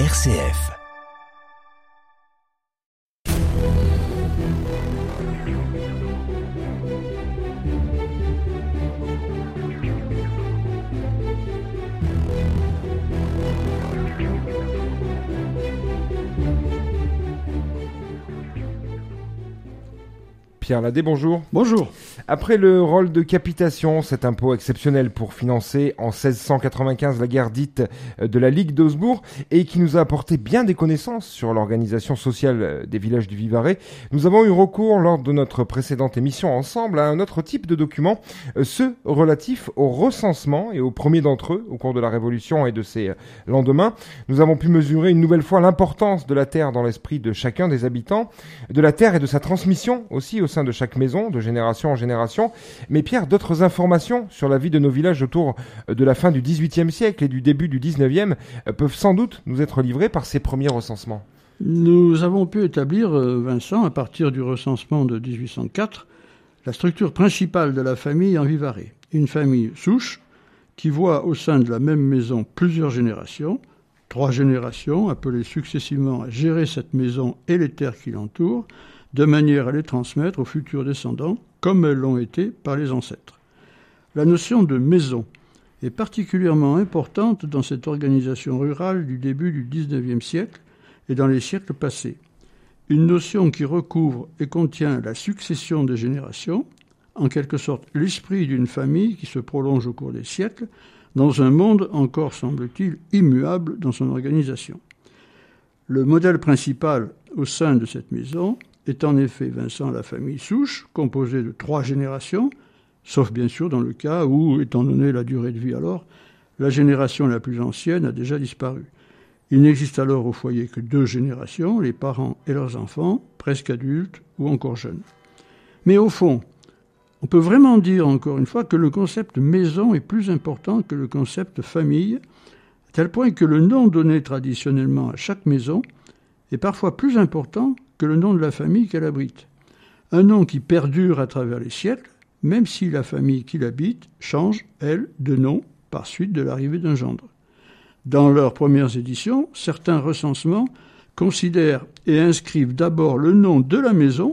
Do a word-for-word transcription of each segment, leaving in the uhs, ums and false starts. R C F. Pierre Ladet, bonjour. Bonjour. Après le rôle de capitation, cet impôt exceptionnel pour financer en seize cent quatre-vingt-quinze la guerre dite de la Ligue d'Ausbourg et qui nous a apporté bien des connaissances sur l'organisation sociale des villages du Vivarais, nous avons eu recours lors de notre précédente émission ensemble à un autre type de document, ceux relatifs au recensement et aux premiers d'entre eux au cours de la Révolution et de ses lendemains. Nous avons pu mesurer une nouvelle fois l'importance de la terre dans l'esprit de chacun des habitants, de la terre et de sa transmission aussi au de chaque maison, de génération en génération. Mais Pierre, d'autres informations sur la vie de nos villages autour de la fin du dix-huitième siècle et du début du dix-neuvième peuvent sans doute nous être livrées par ces premiers recensements. Nous avons pu établir, Vincent, à partir du recensement de dix-huit cent quatre, la structure principale de la famille en Vivarais. Une famille souche qui voit au sein de la même maison plusieurs générations, trois générations appelées successivement à gérer cette maison et les terres qui l'entourent, de manière à les transmettre aux futurs descendants, comme elles l'ont été par les ancêtres. La notion de maison est particulièrement importante dans cette organisation rurale du début du dix-neuvième siècle et dans les siècles passés. Une notion qui recouvre et contient la succession des générations, en quelque sorte l'esprit d'une famille qui se prolonge au cours des siècles, dans un monde encore, semble-t-il, immuable dans son organisation. Le modèle principal au sein de cette maison est en effet, Vincent, la famille souche, composée de trois générations, sauf bien sûr dans le cas où, étant donné la durée de vie alors, la génération la plus ancienne a déjà disparu. Il n'existe alors au foyer que deux générations, les parents et leurs enfants, presque adultes ou encore jeunes. Mais au fond, on peut vraiment dire encore une fois que le concept maison est plus important que le concept famille, à tel point que le nom donné traditionnellement à chaque maison est parfois plus important que le nom de la famille qu'elle abrite. Un nom qui perdure à travers les siècles, même si la famille qui l'habite change, elle, de nom par suite de l'arrivée d'un gendre. Dans leurs premières éditions, certains recensements considèrent et inscrivent d'abord le nom de la maison,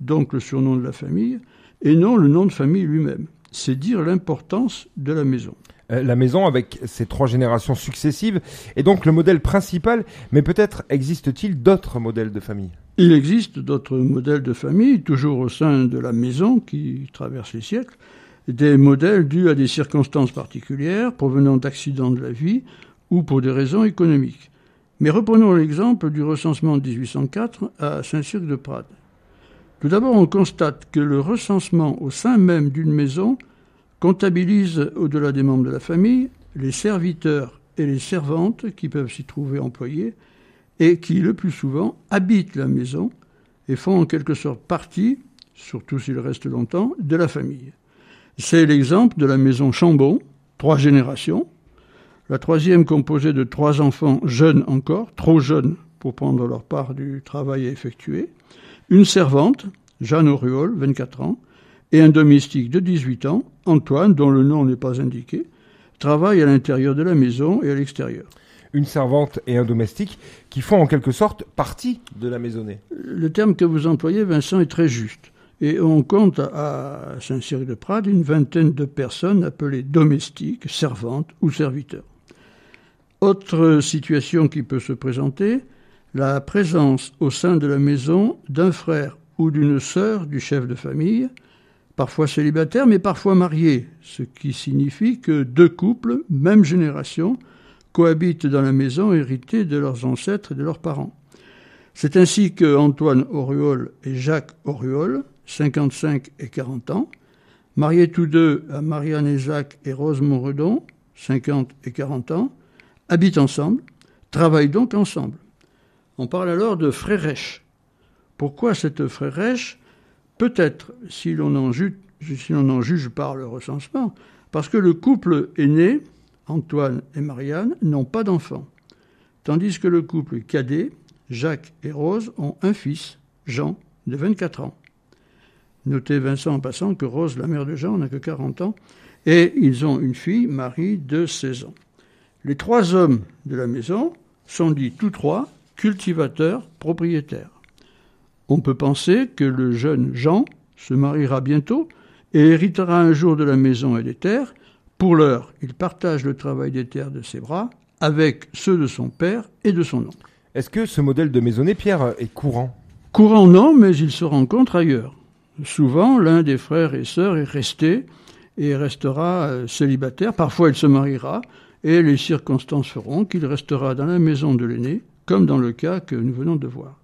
donc le surnom de la famille, et non le nom de famille lui-même. C'est dire l'importance de la maison. La maison avec ses trois générations successives est donc le modèle principal, mais peut-être existe-t-il d'autres modèles de famille ? Il existe d'autres modèles de famille, toujours au sein de la maison qui traverse les siècles, des modèles dus à des circonstances particulières provenant d'accidents de la vie ou pour des raisons économiques. Mais reprenons l'exemple du recensement de dix-huit cent quatre à Saint-Cirq-de-Prades. Tout d'abord, on constate que le recensement au sein même d'une maison comptabilise, au-delà des membres de la famille, les serviteurs et les servantes qui peuvent s'y trouver employés et qui, le plus souvent, habitent la maison et font en quelque sorte partie, surtout s'ils restent longtemps, de la famille. C'est l'exemple de la maison Chambon, trois générations, la troisième composée de trois enfants jeunes encore, trop jeunes pour prendre leur part du travail à effectuer, une servante, Jeanne Auriol, vingt-quatre ans, et un domestique de dix-huit ans, Antoine, dont le nom n'est pas indiqué, travaille à l'intérieur de la maison et à l'extérieur. Une servante et un domestique qui font en quelque sorte partie de la maisonnée. Le terme que vous employez, Vincent, est très juste. Et on compte à Saint-Cirq-de-Prades une vingtaine de personnes appelées domestiques, servantes ou serviteurs. Autre situation qui peut se présenter, la présence au sein de la maison d'un frère ou d'une sœur du chef de famille, parfois célibataire, mais parfois marié, ce qui signifie que deux couples, même génération, cohabitent dans la maison héritée de leurs ancêtres et de leurs parents. C'est ainsi que Antoine Auriol et Jacques Auriol, cinquante-cinq et quarante ans, mariés tous deux à Marianne et Jacques et Rose Monredon, cinquante et quarante ans, habitent ensemble, travaillent donc ensemble. On parle alors de frérèche. Pourquoi cette frérèche ? Peut-être, si l'on en juge, si l'on en juge par le recensement, parce que le couple aîné, Antoine et Marianne, n'ont pas d'enfants, tandis que le couple cadet, Jacques et Rose, ont un fils, Jean, de vingt-quatre ans. Notez, Vincent, en passant, que Rose, la mère de Jean, n'a que quarante ans, et ils ont une fille, Marie, de seize ans. Les trois hommes de la maison sont dits tous trois cultivateurs propriétaires. On peut penser que le jeune Jean se mariera bientôt et héritera un jour de la maison et des terres. Pour l'heure, il partage le travail des terres de ses bras avec ceux de son père et de son oncle. Est-ce que ce modèle de maisonnée, Pierre, est courant ? Courant, non, mais il se rencontre ailleurs. Souvent, l'un des frères et sœurs est resté et restera euh, célibataire. Parfois, il se mariera et les circonstances feront qu'il restera dans la maison de l'aîné, comme dans le cas que nous venons de voir.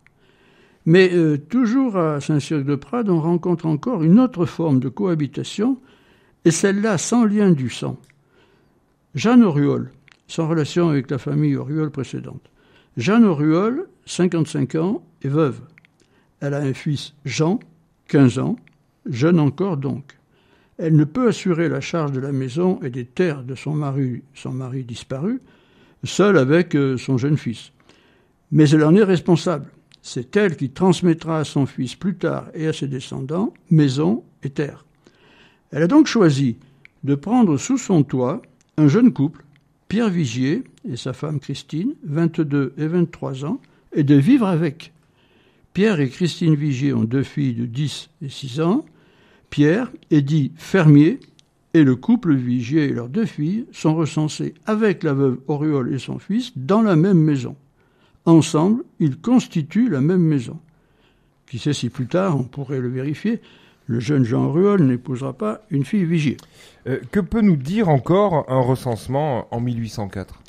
Mais euh, toujours à Saint-Cirq-de-Prades, on rencontre encore une autre forme de cohabitation, et celle-là sans lien du sang. Jeanne Auriol, sans relation avec la famille Auriol précédente. Jeanne Auriol, cinquante-cinq ans, est veuve. Elle a un fils, Jean, quinze ans, jeune encore donc. Elle ne peut assurer la charge de la maison et des terres de son mari, son mari disparu, seule avec son jeune fils. Mais elle en est responsable. C'est elle qui transmettra à son fils plus tard et à ses descendants maison et terres. Elle a donc choisi de prendre sous son toit un jeune couple, Pierre Vigier et sa femme Christine, vingt-deux et vingt-trois ans, et de vivre avec. Pierre et Christine Vigier ont deux filles de dix et six ans. Pierre est dit fermier et le couple Vigier et leurs deux filles sont recensés avec la veuve Auriol et son fils dans la même maison. Ensemble, ils constituent la même maison. Qui sait si plus tard, on pourrait le vérifier, le jeune Jean Auriol n'épousera pas une fille Vigier. Euh, que peut nous dire encore un recensement en mille huit cent quatre ?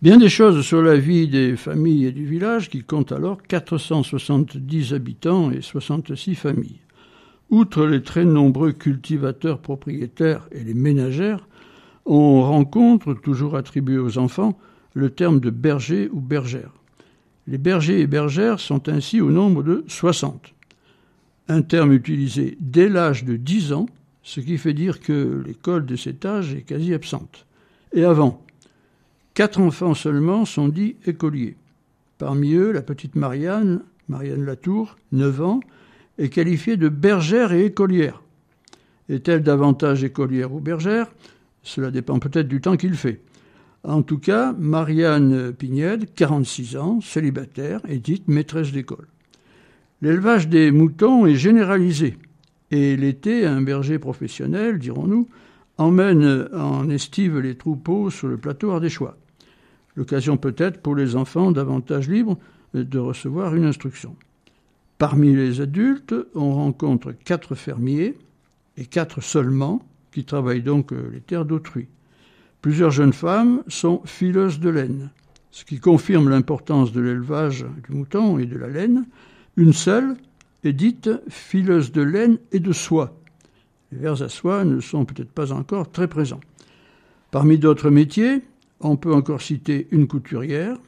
Bien des choses sur la vie des familles et du village qui compte alors quatre cent soixante-dix habitants et soixante-six familles. Outre les très nombreux cultivateurs propriétaires et les ménagères, on rencontre, toujours attribué aux enfants, le terme de berger ou bergère. Les bergers et bergères sont ainsi au nombre de soixante. Un terme utilisé dès l'âge de dix ans, ce qui fait dire que l'école de cet âge est quasi absente. Et avant, Quatre enfants seulement sont dits écoliers. Parmi eux, la petite Marianne, Marianne Latour, neuf ans, est qualifiée de bergère et écolière. Est-elle davantage écolière ou bergère ? Cela dépend peut-être du temps qu'il fait. En tout cas, Marianne Pignède, quarante-six ans, célibataire, est dite maîtresse d'école. L'élevage des moutons est généralisé. Et l'été, un berger professionnel, dirons-nous, emmène en estive les troupeaux sur le plateau Ardéchois. L'occasion peut-être pour les enfants davantage libres de recevoir une instruction. Parmi les adultes, on rencontre quatre fermiers et quatre seulement qui travaillent donc les terres d'autrui. Plusieurs jeunes femmes sont fileuses de laine, ce qui confirme l'importance de l'élevage du mouton et de la laine. Une seule est dite fileuse de laine et de soie. Les vers à soie ne sont peut-être pas encore très présents. Parmi d'autres métiers, on peut encore citer une couturière,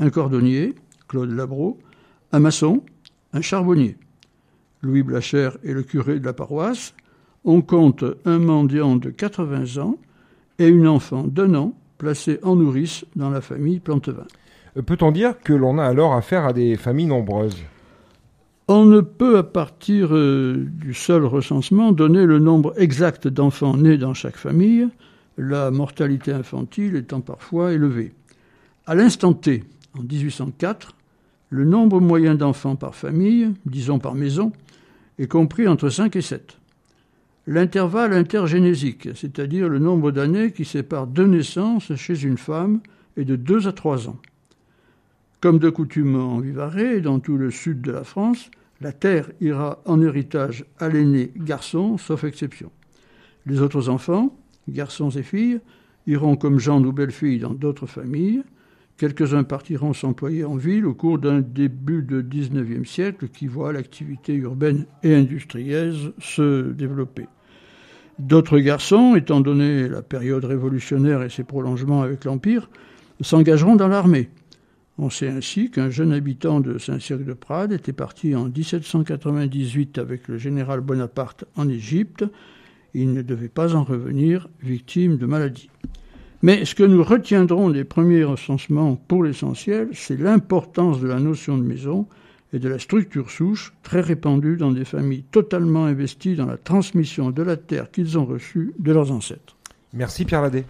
un cordonnier, Claude Labreau, un maçon, un charbonnier. Louis Blacher est le curé de la paroisse. On compte un mendiant de quatre-vingts ans et une enfant d'un an placée en nourrice dans la famille Plantevin. Peut-on dire que l'on a alors affaire à des familles nombreuses ? On ne peut, à partir euh, du seul recensement, donner le nombre exact d'enfants nés dans chaque famille, la mortalité infantile étant parfois élevée. À l'instant T, en dix-huit cent quatre, le nombre moyen d'enfants par famille, disons par maison, est compris entre cinq et sept. L'intervalle intergénésique, c'est-à-dire le nombre d'années qui séparent deux naissances chez une femme, est de deux à trois ans. Comme de coutume en Vivarais et dans tout le sud de la France, la terre ira en héritage à l'aîné garçon, sauf exception. Les autres enfants, garçons et filles, iront comme Jean ou belle-fille dans d'autres familles. Quelques-uns partiront s'employer en ville au cours d'un début de dix-neuvième siècle qui voit l'activité urbaine et industrielle se développer. D'autres garçons, étant donné la période révolutionnaire et ses prolongements avec l'Empire, s'engageront dans l'armée. On sait ainsi qu'un jeune habitant de Saint-Cirq-de-Prades était parti en dix-sept cent quatre-vingt-dix-huit avec le général Bonaparte en Égypte. Il ne devait pas en revenir, victime de maladies. Mais ce que nous retiendrons des premiers recensements pour l'essentiel, c'est l'importance de la notion de maison et de la structure souche, très répandue dans des familles totalement investies dans la transmission de la terre qu'ils ont reçue de leurs ancêtres. Merci Pierre Ladet.